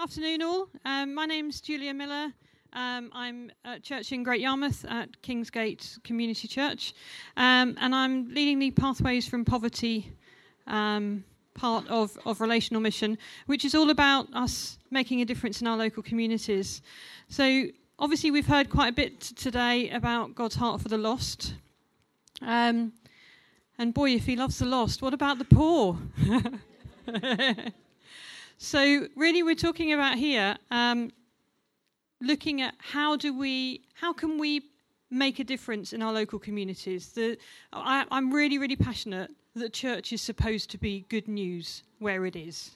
Afternoon all. My name's Julia Miller. I'm at church in Great Yarmouth at Kingsgate Community Church, and I'm leading the Pathways from Poverty part of Relational Mission, which is all about us making a difference in our local communities. So obviously we've heard quite a bit today about God's heart for the lost, and boy, if he loves the lost, what about the poor? So really we're talking about here looking at how can we make a difference in our local communities. I'm really, really passionate that church is supposed to be good news where it is.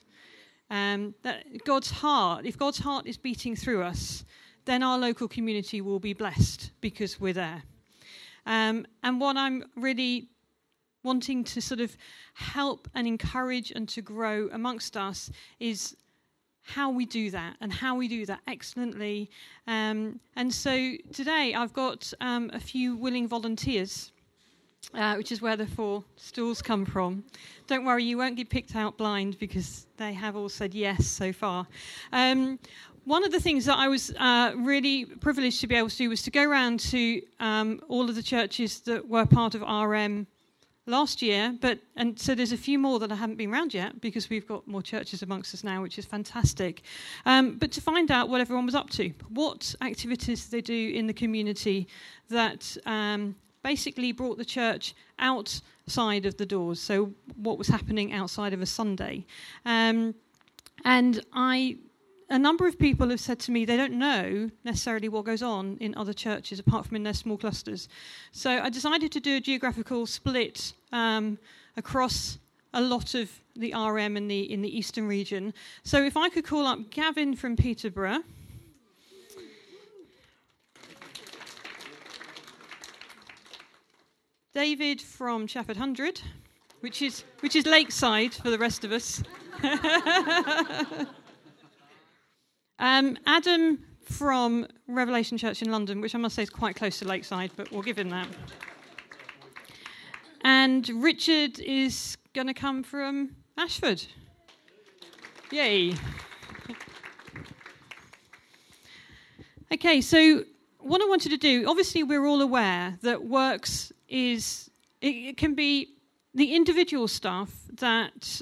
That God's heart, if God's heart is beating through us, then our local community will be blessed because we're there. And what I'm really wanting to sort of help and encourage and to grow amongst us is how we do that, and how we do that excellently. And so today I've got a few willing volunteers, which is where the four stools come from. Don't worry, you won't get picked out blind because they have all said yes so far. One of the things that I was really privileged to be able to do was to go around to all of the churches that were part of RM last year, and so there's a few more that I haven't been around yet because we've got more churches amongst us now, which is fantastic. But to find out what everyone was up to, what activities they do in the community that basically brought the church outside of the doors, so what was happening outside of a Sunday. A number of people have said to me they don't know necessarily what goes on in other churches apart from in their small clusters. So I decided to do a geographical split across a lot of the RM in the eastern region. So if I could call up Gavin from Peterborough. David from Chafford Hundred, which is Lakeside for the rest of us. Adam from Revelation Church in London, which I must say is quite close to Lakeside, but we'll give him that. And Richard is going to come from Ashford. Yay. Okay, so what I wanted to do, obviously we're all aware that works is, it can be the individual stuff that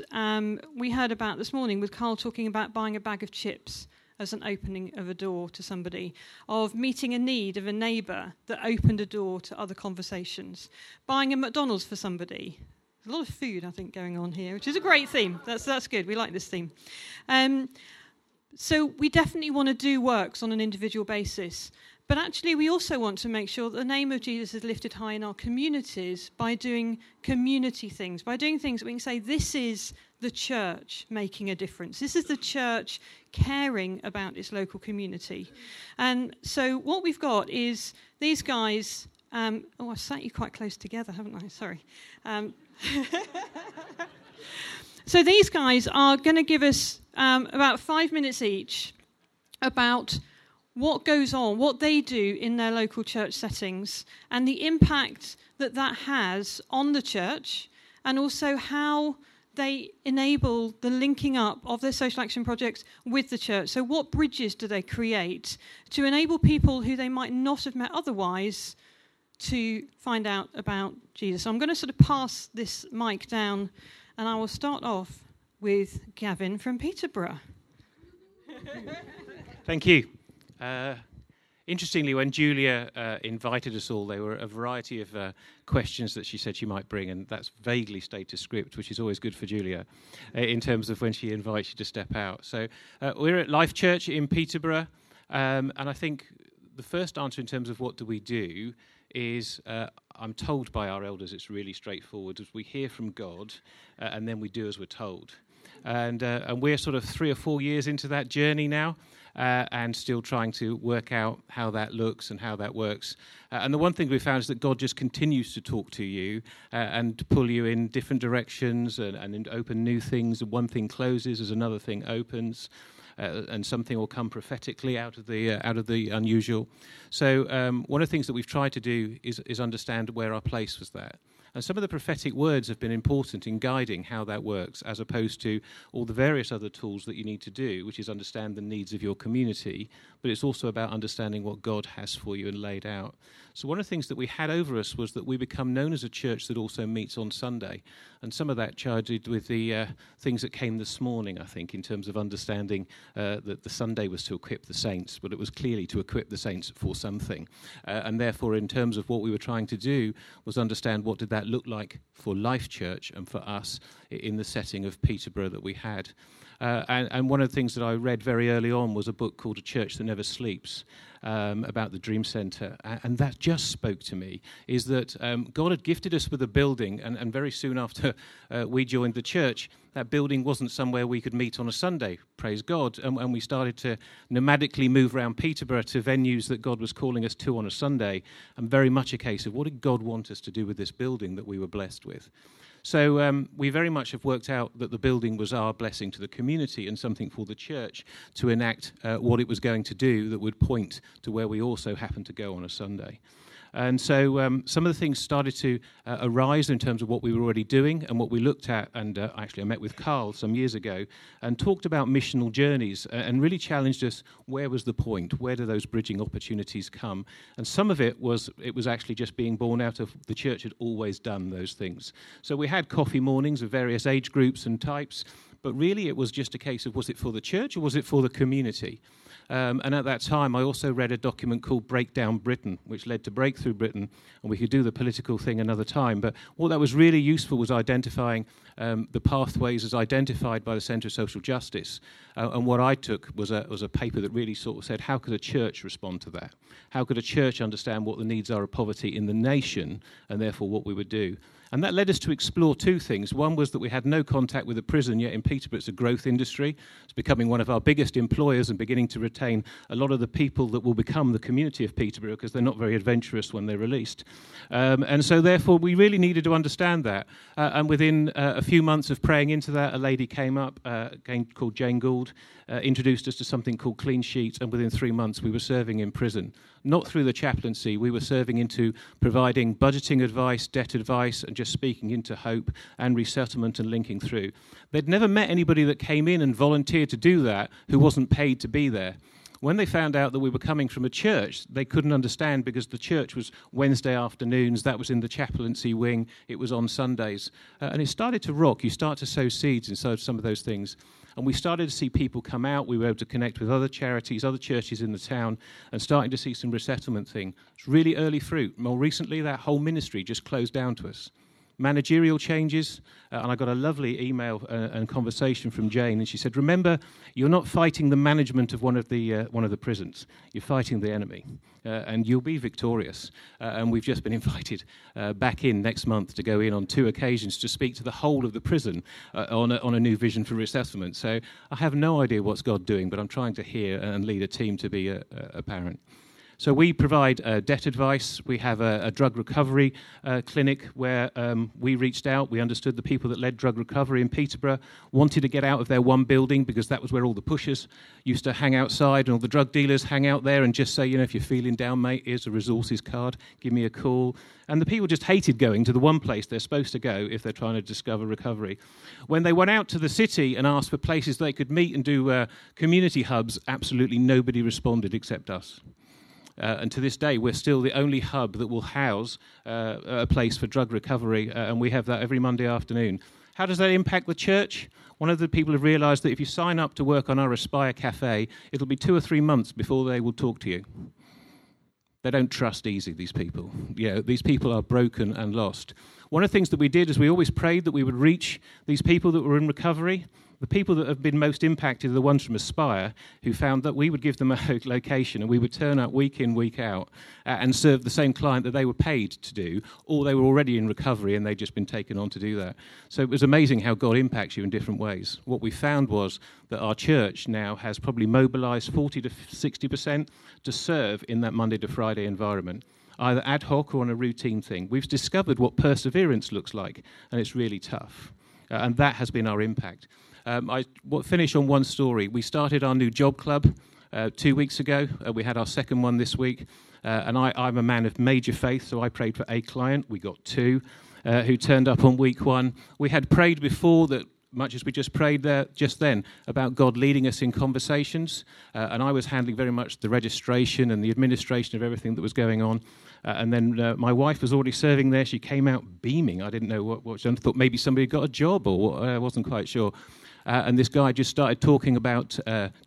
we heard about this morning with Carl talking about buying a bag of chips as an opening of a door to somebody, of meeting a need of a neighbour that opened a door to other conversations, buying a McDonald's for somebody. There's a lot of food, I think, going on here, which is a great theme. That's good. We like this theme. So we definitely want to do works on an individual basis, but actually we also want to make sure that the name of Jesus is lifted high in our communities by doing community things, by doing things that we can say, this is the church making a difference. This is the church caring about its local community. And so what we've got is these guys... I've sat you quite close together, haven't I? Sorry. So these guys are going to give us about 5 minutes each about what goes on, what they do in their local church settings, and the impact that that has on the church, and also how they enable the linking up of their social action projects with the church. So what bridges do they create to enable people who they might not have met otherwise to find out about Jesus? So I'm going to sort of pass this mic down, and I will start off with Gavin from Peterborough. Thank you. Interestingly, when Julia invited us all, there were a variety of questions that she said she might bring, and that's vaguely stayed to script, which is always good for Julia, in terms of when she invites you to step out. So we're at Life Church in Peterborough, and I think the first answer in terms of what do we do is, I'm told by our elders it's really straightforward. We hear from God, and then we do as we're told. And we're sort of 3 or 4 years into that journey now, and still trying to work out how that looks and how that works. And the one thing we found is that God just continues to talk to you and pull you in different directions and open new things. One thing closes as another thing opens, and something will come prophetically out of the unusual. So one of the things that we've tried to do is understand where our place was there. And some of the prophetic words have been important in guiding how that works, as opposed to all the various other tools that you need to do, which is understand the needs of your community, but it's also about understanding what God has for you and laid out. So one of the things that we had over us was that we become known as a church that also meets on Sunday. And some of that charged with the things that came this morning, I think, in terms of understanding that the Sunday was to equip the saints, but it was clearly to equip the saints for something. And therefore, in terms of what we were trying to do was understand what did that look like for Life Church and for us in the setting of Peterborough that we had. And one of the things that I read very early on was a book called A Church That Never Sleeps, about the Dream Center. And that just spoke to me, is that God had gifted us with a building, and very soon after we joined the church, that building wasn't somewhere we could meet on a Sunday, praise God. And we started to nomadically move around Peterborough to venues that God was calling us to on a Sunday, and very much a case of what did God want us to do with this building that we were blessed with. So we very much have worked out that the building was our blessing to the community and something for the church to enact what it was going to do that would point to where we also happened to go on a Sunday. And so some of the things started to arise in terms of what we were already doing and what we looked at. And actually, I met with Carl some years ago and talked about missional journeys and really challenged us, where was the point? Where do those bridging opportunities come? And some of it was actually just being born out of the church had always done those things. So we had coffee mornings of various age groups and types. But really, it was just a case of, was it for the church or was it for the community? And at that time, I also read a document called Breakdown Britain, which led to Breakthrough Britain, and we could do the political thing another time. But what that was really useful was identifying the pathways as identified by the Centre of Social Justice. And what I took was a paper that really sort of said, how could a church respond to that? How could a church understand what the needs are of poverty in the nation, and therefore what we would do? And that led us to explore two things. One was that we had no contact with the prison, yet in Peterborough it's a growth industry. It's becoming one of our biggest employers and beginning to retain a lot of the people that will become the community of Peterborough because they're not very adventurous when they're released. And so therefore we really needed to understand that. And within a few months of praying into that, a lady came up called Jane Gould, introduced us to something called Clean Sheets, and within 3 months we were serving in prison. Not through the chaplaincy, we were serving into providing budgeting advice, debt advice, and just speaking into hope and resettlement and linking through. They'd never met anybody that came in and volunteered to do that who wasn't paid to be there. When they found out that we were coming from a church, they couldn't understand because the church was Wednesday afternoons, that was in the chaplaincy wing, it was on Sundays. And it started to rock. You start to sow seeds inside some of those things. And we started to see people come out. We were able to connect with other charities, other churches in the town, and starting to see some resettlement thing. It's really early fruit. More recently, that whole ministry just closed down to us. Managerial changes, and I got a lovely email and conversation from Jane, and she said, remember, you're not fighting the management of one of the prisons. You're fighting the enemy, and you'll be victorious. And we've just been invited back in next month to go in on 2 occasions to speak to the whole of the prison on a new vision for resettlement. So I have no idea what's God doing, but I'm trying to hear and lead a team to be a parent. So we provide debt advice. We have a drug recovery clinic where we reached out. We understood the people that led drug recovery in Peterborough wanted to get out of their one building because that was where all the pushers used to hang outside and all the drug dealers hang out there and just say, you know, if you're feeling down, mate, here's a resources card, give me a call. And the people just hated going to the one place they're supposed to go if they're trying to discover recovery. When they went out to the city and asked for places they could meet and do community hubs, absolutely nobody responded except us. And to this day, we're still the only hub that will house a place for drug recovery, and we have that every Monday afternoon. How does that impact the church? One of the people have realised that if you sign up to work on our Aspire Cafe, it'll be 2 or 3 months before they will talk to you. They don't trust easy, these people. Yeah, these people are broken and lost. One of the things that we did is we always prayed that we would reach these people that were in recovery. The people that have been most impacted are the ones from Aspire who found that we would give them a location and we would turn up week in, week out and serve the same client that they were paid to do, or they were already in recovery and they'd just been taken on to do that. So it was amazing how God impacts you in different ways. What we found was that our church now has probably mobilised 40 to 60% to serve in that Monday to Friday environment, either ad hoc or on a routine thing. We've discovered what perseverance looks like, and it's really tough. And that has been our impact. I finish on one story. We started our new job club 2 weeks ago. We had our second one this week. And I'm a man of major faith, so I prayed for a client. We got 2. who turned up on week one. We had prayed before that, much as we just prayed there just then, about God leading us in conversations. And I was handling very much the registration and the administration of everything that was going on. And then my wife was already serving there. She came out beaming. I didn't know what she done. Thought maybe somebody got a job or I wasn't quite sure. And this guy just started talking about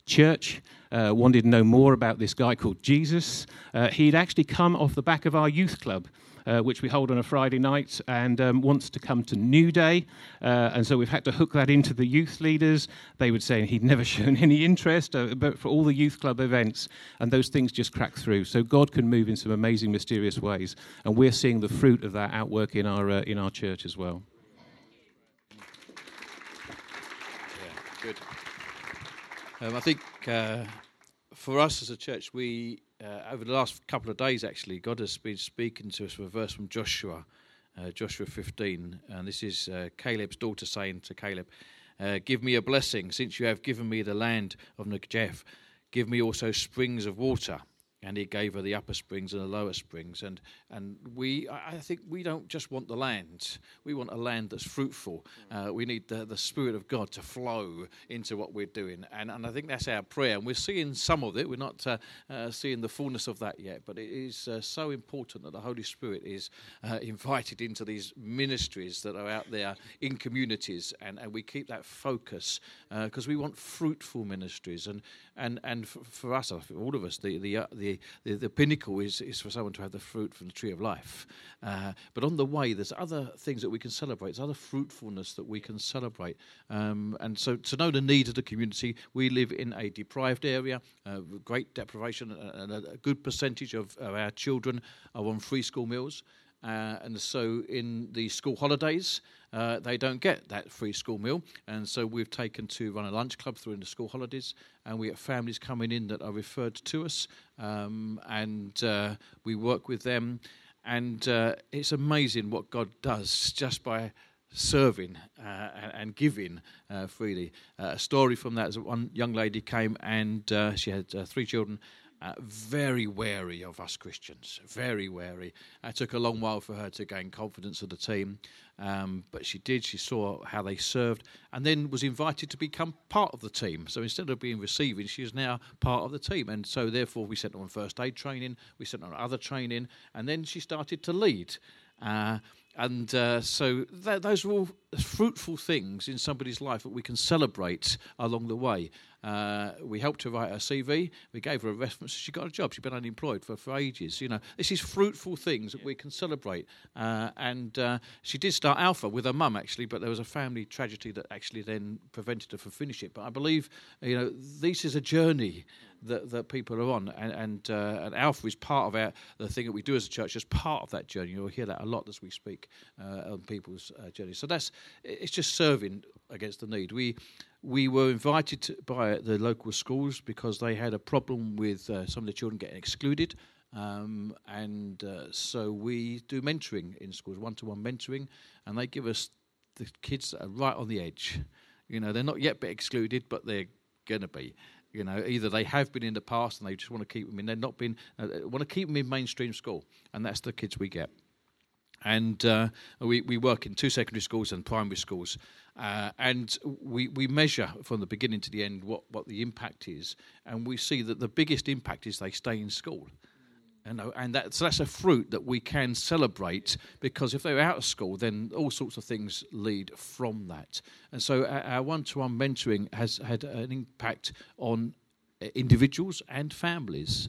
church, wanted to know more about this guy called Jesus. He'd actually come off the back of our youth club, which we hold on a Friday night, and wants to come to New Day. And so we've had to hook that into the youth leaders. They would say he'd never shown any interest, but for all the youth club events, and those things just crack through. So God can move in some amazing, mysterious ways, and we're seeing the fruit of that outwork in our church as well. Yeah, good. I think for us as a church, we... over the last couple of days, actually, God has been speaking to us from a verse from Joshua, Joshua 15. And this is Caleb's daughter saying to Caleb, give me a blessing, since you have given me the land of Negev. Give me also springs of water. And he gave her the upper springs and the lower springs. And we, I think we don't just want the land. We want a land that's fruitful. We need the Spirit of God to flow into what we're doing. And I think that's our prayer. And we're seeing some of it. We're not seeing the fullness of that yet. But it is so important that the Holy Spirit is invited into these ministries that are out there in communities. And we keep that focus because we want fruitful ministries. And for us, for all of us, the pinnacle is for someone to have the fruit from the tree of life. But on the way, there's other things that we can celebrate. There's other fruitfulness that we can celebrate. And so to know the need of the community, we live in a deprived area, great deprivation, and a good percentage of our children are on free school meals. And so in the school holidays, they don't get that free school meal. And so we've taken to run a lunch club through in the school holidays. And we have families coming in that are referred to us. And we work with them. And it's amazing what God does just by serving and giving freely. A story from that is one young lady came and she had three children. Very wary of us Christians, very wary. It took a long while for her to gain confidence of the team, but she did. She saw how they served and then was invited to become part of the team. So instead of being receiving, she is now part of the team. And so therefore we sent her on first aid training, we sent her on other training, and then she started to lead. So those are all fruitful things in somebody's life that we can celebrate along the way. We helped her write her CV. We gave her a reference. She got a job. She'd been unemployed for ages. You know, this is fruitful things that we can celebrate. And she did start Alpha with her mum, actually, but there was a family tragedy that actually then prevented her from finishing it. But I believe, you know, this is a journey that people are on. And Alpha is part of the thing that we do as a church as part of that journey. You'll hear that a lot as we speak on people's journeys. So it's just serving against the need. We were invited by the local schools because they had a problem with some of the children getting excluded. So we do mentoring in schools, one-to-one mentoring, and they give us the kids that are right on the edge. You know, they're not yet been excluded, but they're going to be. You know, either they have been in the past and they just want to keep them in. They're not been, want to keep them in mainstream school, and that's the kids we get. And we work in two secondary schools and primary schools. And we measure from the beginning to the end what the impact is. And we see that the biggest impact is they stay in school. And that's a fruit that we can celebrate, because if they're out of school, then all sorts of things lead from that. And so our one-to-one mentoring has had an impact on individuals and families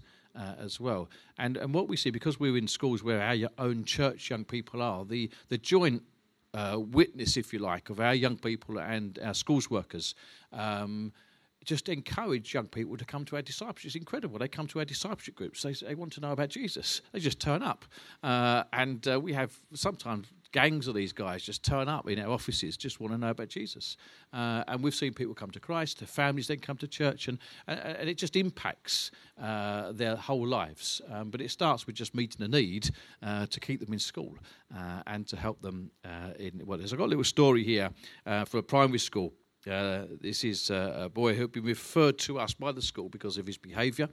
as well. And what we see, because we're in schools where our own church young people are, the joint witness, if you like, of our young people and our schools workers just encourage young people to come to our discipleship. It's incredible. They come to our discipleship groups. They want to know about Jesus. They just turn up. And we have sometimes gangs of these guys just turn up in our offices, just want to know about Jesus. And we've seen people come to Christ, their families then come to church, and it just impacts their whole lives. But it starts with just meeting a need to keep them in school and to help them in what it is. I've got a little story here for a primary school. This is a boy who had been referred to us by the school because of his behaviour.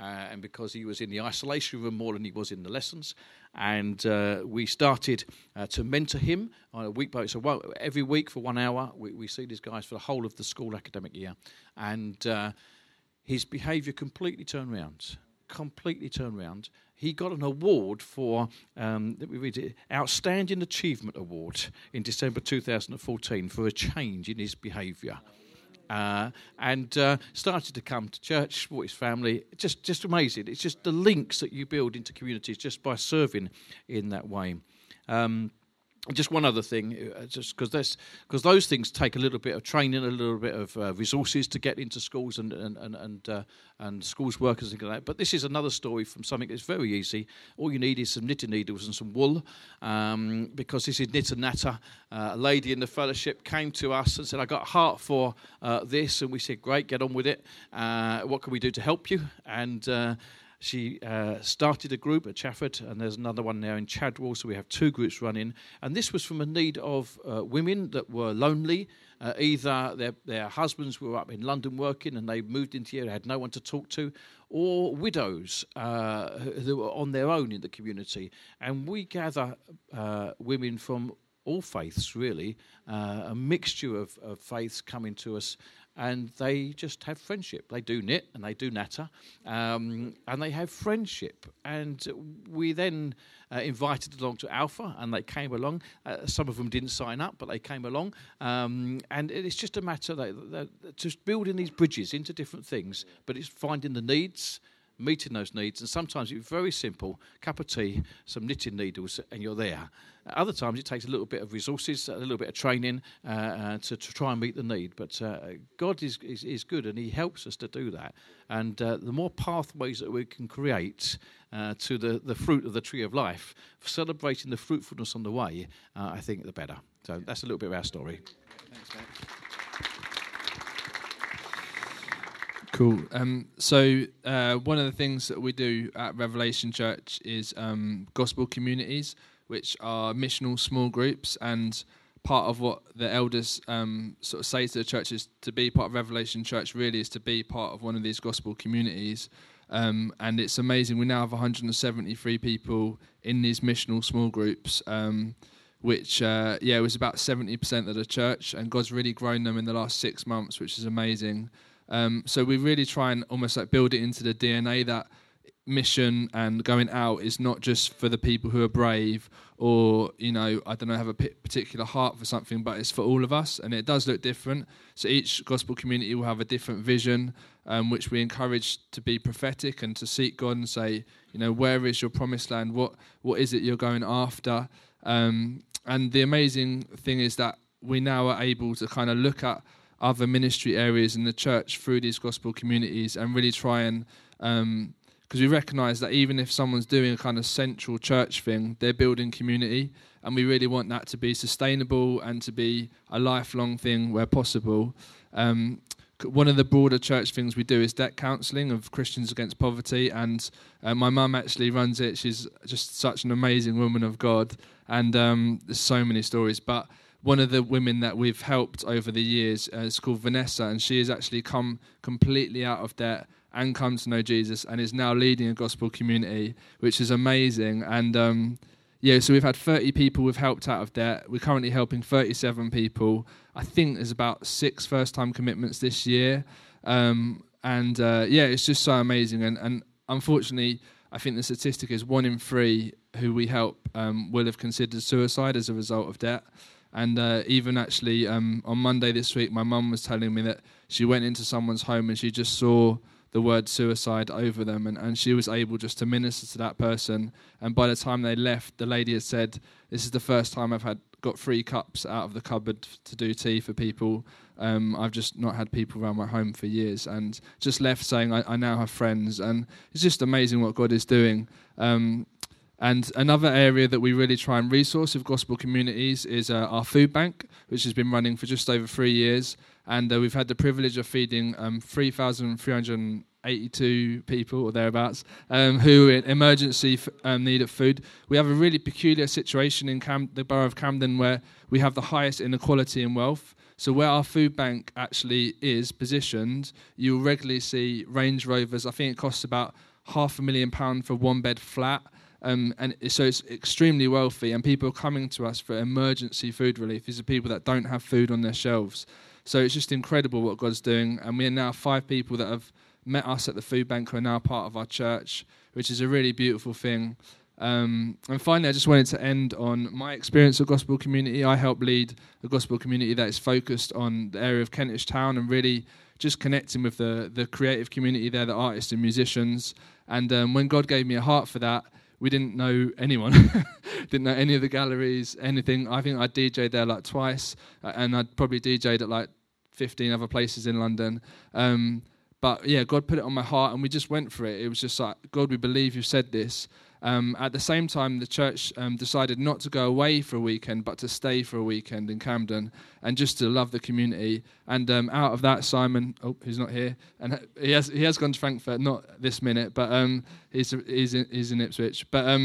and because he was in the isolation room more than he was in the lessons. And we started to mentor him on a week by week. So every week for 1 hour, we see these guys for the whole of the school academic year. And his behaviour completely turned around. He got an award for Outstanding Achievement Award in December 2014 for a change in his behaviour. And started to come to church, support his family. Just amazing. It's just the links that you build into communities just by serving in that way. Just one other thing, just because those things take a little bit of training, a little bit of resources to get into schools and schools workers and things like that. But this is another story from something that's very easy. All you need is some knitting needles and some wool, because this is Knit and Natter. A lady in the fellowship came to us and said, "I got a heart for this," and we said, "Great, get on with it. What can we do to help you?" And she started a group at Chafford, and there's another one now in Chadwell, so we have two groups running. And this was from a need of women that were lonely. Either their husbands were up in London working and they moved into here and had no one to talk to, or widows who were on their own in the community. And we gather women from all faiths, really, a mixture of faiths coming to us. And they just have friendship. They do knit and they do natter, and they have friendship. And we then invited along to Alpha, and they came along. Some of them didn't sign up, but they came along. And it's just a matter of just building these bridges into different things, but it's finding the needs, meeting those needs, and sometimes it's very simple: cup of tea, some knitting needles, and you're there. Other times it takes a little bit of resources, a little bit of training to try and meet the need. But God is good, and He helps us to do that. And the more pathways that we can create to the fruit of the tree of life, celebrating the fruitfulness on the way, I think the better. So that's a little bit of our story. Thanks, mate. Cool. So one of the things that we do at Revelation Church is gospel communities, which are missional small groups. And part of what the elders sort of say to the church is to be part of Revelation Church really is to be part of one of these gospel communities. And it's amazing. We now have 173 people in these missional small groups, which, was about 70% of the church. And God's really grown them in the last 6 months, which is amazing. So we really try and almost like build it into the DNA that mission and going out is not just for the people who are brave or, have a particular heart for something, but it's for all of us. And it does look different. So each gospel community will have a different vision, which we encourage to be prophetic and to seek God and say, where is your promised land? What is it you're going after? And the amazing thing is that we now are able to kind of look at other ministry areas in the church through these gospel communities and really try and, because we recognise that even if someone's doing a kind of central church thing, they're building community, and we really want that to be sustainable and to be a lifelong thing where possible. One of the broader church things we do is debt counselling of Christians Against Poverty, and my mum actually runs it. She's just such an amazing woman of God, and there's so many stories, but one of the women that we've helped over the years is called Vanessa, and she has actually come completely out of debt and come to know Jesus and is now leading a gospel community, which is amazing. And, so we've had 30 people we've helped out of debt. We're currently helping 37 people. I think there's about 6 first-time commitments this year. It's just so amazing. And unfortunately, I think the statistic is 1 in 3 who we help will have considered suicide as a result of debt. And even actually on Monday this week, my mum was telling me that she went into someone's home and she just saw the word suicide over them. And she was able just to minister to that person. And by the time they left, the lady had said, "This is the first time I've got 3 cups out of the cupboard to do tea for people. I've just not had people around my home for years." And just left saying, I now have friends. And it's just amazing what God is doing. And another area that we really try and resource with gospel communities is our food bank, which has been running for just over 3 years. And we've had the privilege of feeding 3,382 people or thereabouts who are in emergency need of food. We have a really peculiar situation in the borough of Camden where we have the highest inequality in wealth. So where our food bank actually is positioned, you'll regularly see Range Rovers. I think it costs about £500,000 for a one-bed flat. And so it's extremely wealthy, and people coming to us for emergency food relief. These are people that don't have food on their shelves. So it's just incredible what God's doing. And we are now 5 people that have met us at the food bank who are now part of our church, which is a really beautiful thing. And finally, I just wanted to end on my experience of gospel community. I help lead a gospel community that is focused on the area of Kentish Town and really just connecting with the creative community there, the artists and musicians. And when God gave me a heart for that, we didn't know anyone, didn't know any of the galleries, anything. I think I DJ'd there like twice, and I'd probably DJ'd at like 15 other places in London. But yeah, God put it on my heart, and we just went for it. It was just like, God, we believe you said this. At the same time, the church decided not to go away for a weekend, but to stay for a weekend in Camden, and just to love the community. And out of that, Simon, who's not here, and he has gone to Frankfurt, not this minute, but he's in Ipswich. But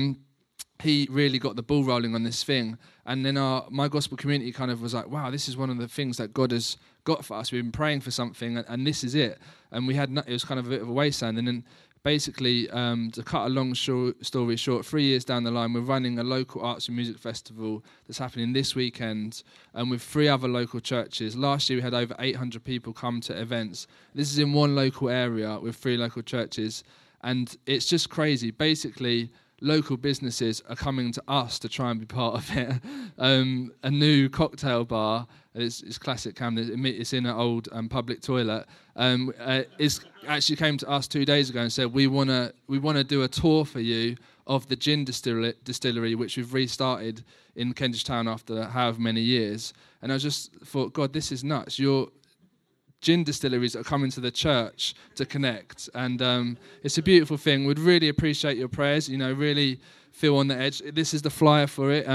he really got the ball rolling on this thing. And then my gospel community kind of was like, wow, this is one of the things that God has got for us. We've been praying for something, and this is it. And we had it was kind of a bit of a wasteland, and then. Basically, to cut a long story short, 3 years down the line, we're running a local arts and music festival that's happening this weekend, and with 3 other local churches. Last year, we had over 800 people come to events. This is in one local area with 3 local churches, and it's just crazy. Basically, local businesses are coming to us to try and be part of it. A new cocktail bar. It's classic Camden. It's in an old public toilet. It's actually came to us 2 days ago and said, we want to do a tour for you of the gin distillery, which we've restarted in Kentish Town after however many years. And I just thought, God, this is nuts. Your gin distilleries are coming to the church to connect. And it's a beautiful thing. We'd really appreciate your prayers, really feel on the edge. This is the flyer for it,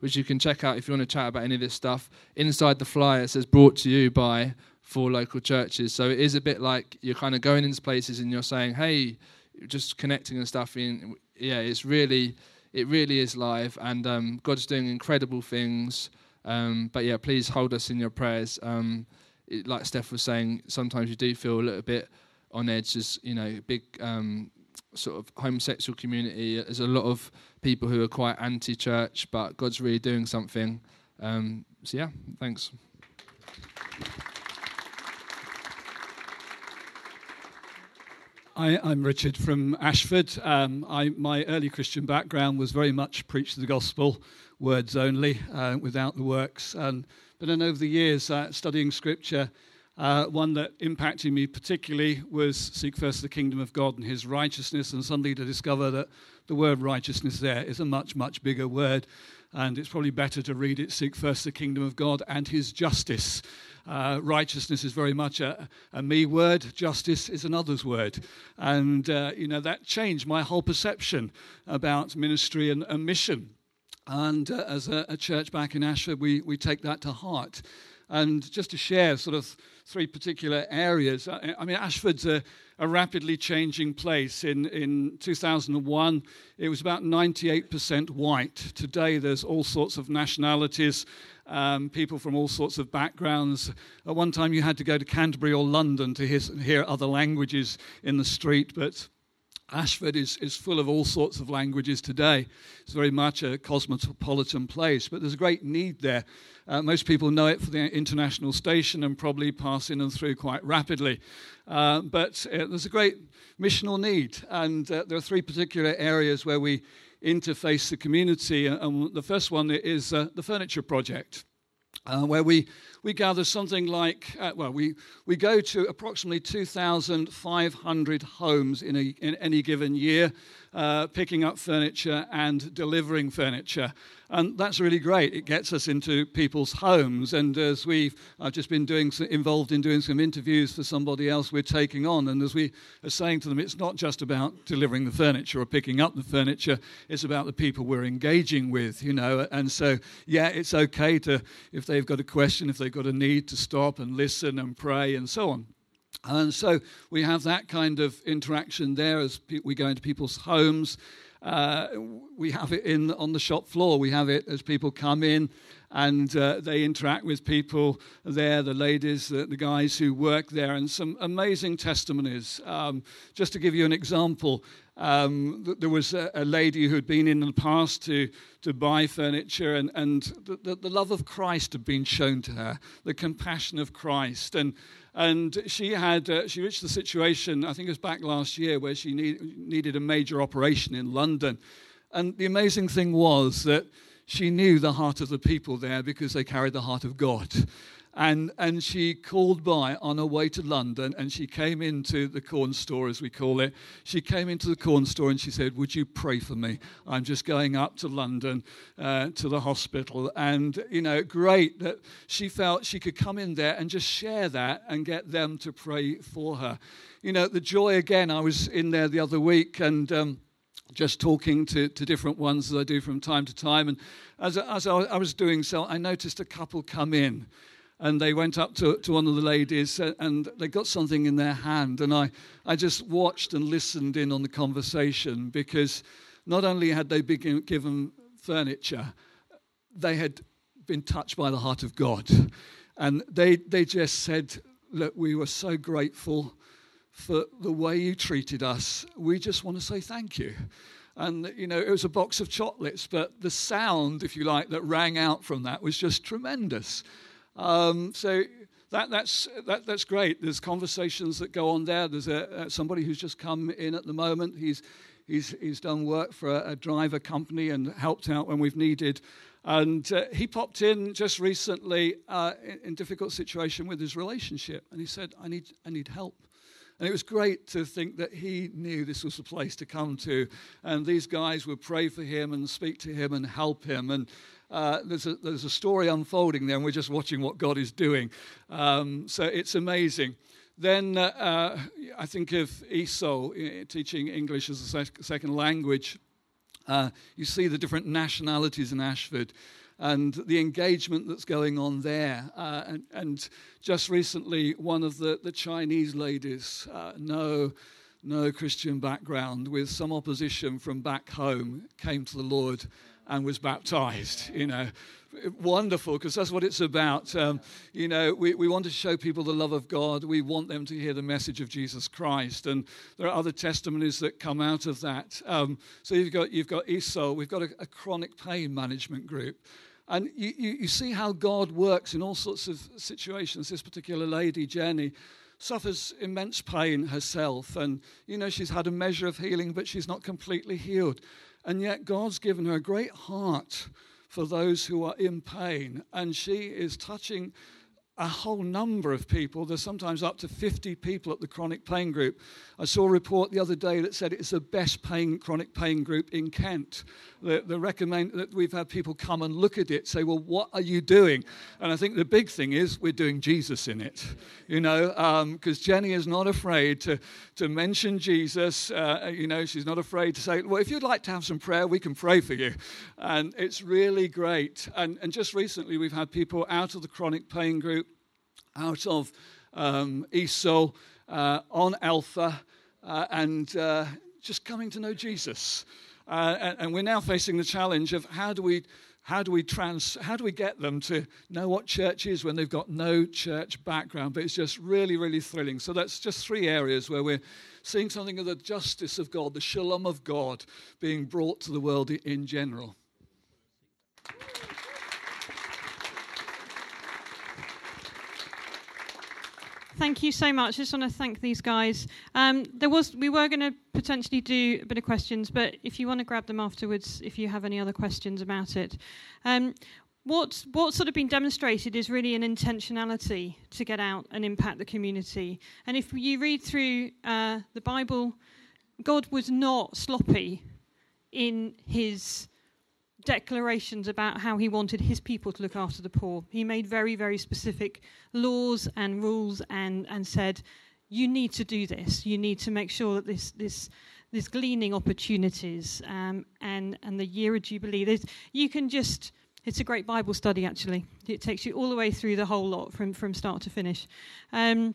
which you can check out if you want to chat about any of this stuff. Inside the flyer, it says, brought to you by 4 local churches. So it is a bit like you're kind of going into places and you're saying, hey, just connecting and stuff. And yeah, it really is live. And God's doing incredible things. But yeah, please hold us in your prayers. Like Steph was saying, sometimes you do feel a little bit on edge. As big sort of homosexual community. There's a lot of people who are quite anti-church, but God's really doing something. So yeah, thanks. I'm Richard from Ashford. My early Christian background was very much preach the gospel, words only, without the works. But then over the years, studying Scripture, one that impacted me particularly was seek first the kingdom of God and his righteousness, and suddenly to discover that the word righteousness there is a much, much bigger word, and it's probably better to read it, seek first the kingdom of God and his justice. Righteousness is very much a me word. Justice is another's word. And, that changed my whole perception about ministry and mission. And as a church back in Ashford, we take that to heart. And just to share sort of 3 particular areas, Ashford's a rapidly changing place. In 2001, it was about 98% white. Today, there's all sorts of nationalities, people from all sorts of backgrounds. At one time, you had to go to Canterbury or London to hear other languages in the street, but Ashford is full of all sorts of languages today. It's very much a cosmopolitan place, but there's a great need there. Most people know it for the international station and probably pass in and through quite rapidly. But there's a great missional need, and there are 3 particular areas where we interface the community. And the first one is the furniture project. Where we gather something like, we go to approximately 2,500 homes in any given year, picking up furniture and delivering furniture. And that's really great. It gets us into people's homes. And as I've just been involved in doing some interviews for somebody else we're taking on. And as we are saying to them, it's not just about delivering the furniture or picking up the furniture. It's about the people we're engaging with, And so, yeah, it's okay to, if they've got a question, if they've got a need, to stop and listen and pray and so on. And so we have that kind of interaction there as we go into people's homes. We have it on the shop floor. We have it as people come in and they interact with people there, the ladies, the guys who work there, and some amazing testimonies. Just to give you an example, there was a lady who had been in the past to buy furniture, and the love of Christ had been shown to her, the compassion of Christ, and she reached the situation, I think it was back last year, where she needed a major operation in London. And the amazing thing was that she knew the heart of the people there because they carried the heart of God. And she called by on her way to London, and she came into the corn store, as we call it. She came into the corn store and she said, "Would you pray for me? I'm just going up to London, to the hospital." And, you know, great that she felt she could come in there and just share that and get them to pray for her. You know, the joy again, I was in there the other week and just talking to different ones as I do from time to time. And as I was doing so, I noticed a couple come in. And they went up to one of the ladies, and they got something in their hand. And I just watched and listened in on the conversation, because not only had they been given furniture, they had been touched by the heart of God. And they just said, "Look, we were so grateful for the way you treated us. We just want to say thank you." And, you know, it was a box of chocolates, but the sound, if you like, that rang out from that was just tremendous. So that's great. There's conversations that go on there. There's somebody who's just come in at the moment. He's done work for a driver company and helped out when we've needed. And he popped in just recently in difficult situation with his relationship, and he said, "I need help." And it was great to think that he knew this was the place to come to, and these guys would pray for him and speak to him and help him. And there's a story unfolding there, and we're just watching what God is doing. So it's amazing. Then I think of ESOL, teaching English as a second language. You see the different nationalities in Ashford and the engagement that's going on there. And just recently, one of the Chinese ladies, no Christian background, with some opposition from back home, came to the Lord and was baptized. You know, wonderful, because that's what it's about. You know, we want to show people the love of God. We want them to hear the message of Jesus Christ, and there are other testimonies that come out of that. So you've got ESOL. We've got a chronic pain management group, and you see how God works in all sorts of situations. This particular lady, Jenny, suffers immense pain herself, and you know she's had a measure of healing, but she's not completely healed. And yet God's given her a great heart for those who are in pain. And she is touching a whole number of people. There's sometimes up to 50 people at the chronic pain group. I saw a report the other day that said it's the best chronic pain group in Kent. They recommend that. We've had people come and look at it, say, "Well, what are you doing?" And I think the big thing is we're doing Jesus in it, you know, because Jenny is not afraid to mention Jesus. You know, she's not afraid to say, "Well, if you'd like to have some prayer, we can pray for you." And it's really great. And just recently we've had people out of the chronic pain group, out of ESOL, on Alpha, and just coming to know Jesus. And we're now facing the challenge of how do we get them to know what church is when they've got no church background. But it's just really, really thrilling. So that's just three areas where we're seeing something of the justice of God, the shalom of God being brought to the world in general. Thank you so much. I just want to thank these guys. We were going to potentially do a bit of questions, but if you want to grab them afterwards, if you have any other questions about it. What's sort of been demonstrated is really an intentionality to get out and impact the community. And if you read through the Bible, God was not sloppy in his declarations about how he wanted his people to look after the poor. He made very, very specific laws and rules and said, "You need to do this. You need to make sure that this gleaning opportunities and the year of Jubilee." It's a great Bible study, actually. It takes you all the way through the whole lot from start to finish. And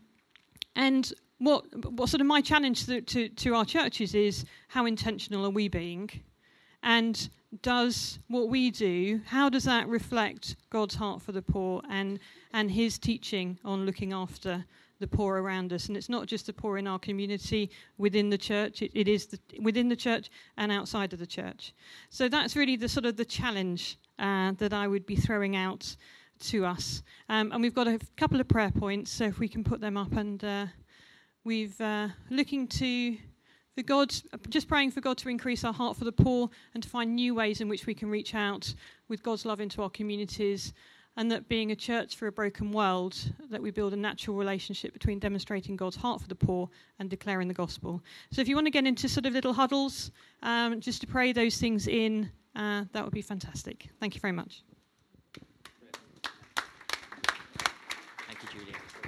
what sort of my challenge to our churches is, how intentional are we being? and does what we do, how does that reflect God's heart for the poor and his teaching on looking after the poor around us? And it's not just the poor in our community, within the church, it is within the church and outside of the church. So that's really the sort of the challenge that I would be throwing out to us. And we've got a couple of prayer points, so if we can put them up. And looking to... for God, just praying for God to increase our heart for the poor and to find new ways in which we can reach out with God's love into our communities, and that being a church for a broken world, that we build a natural relationship between demonstrating God's heart for the poor and declaring the gospel. So if you want to get into sort of little huddles, just to pray those things in, that would be fantastic. Thank you very much. Thank you, Julia.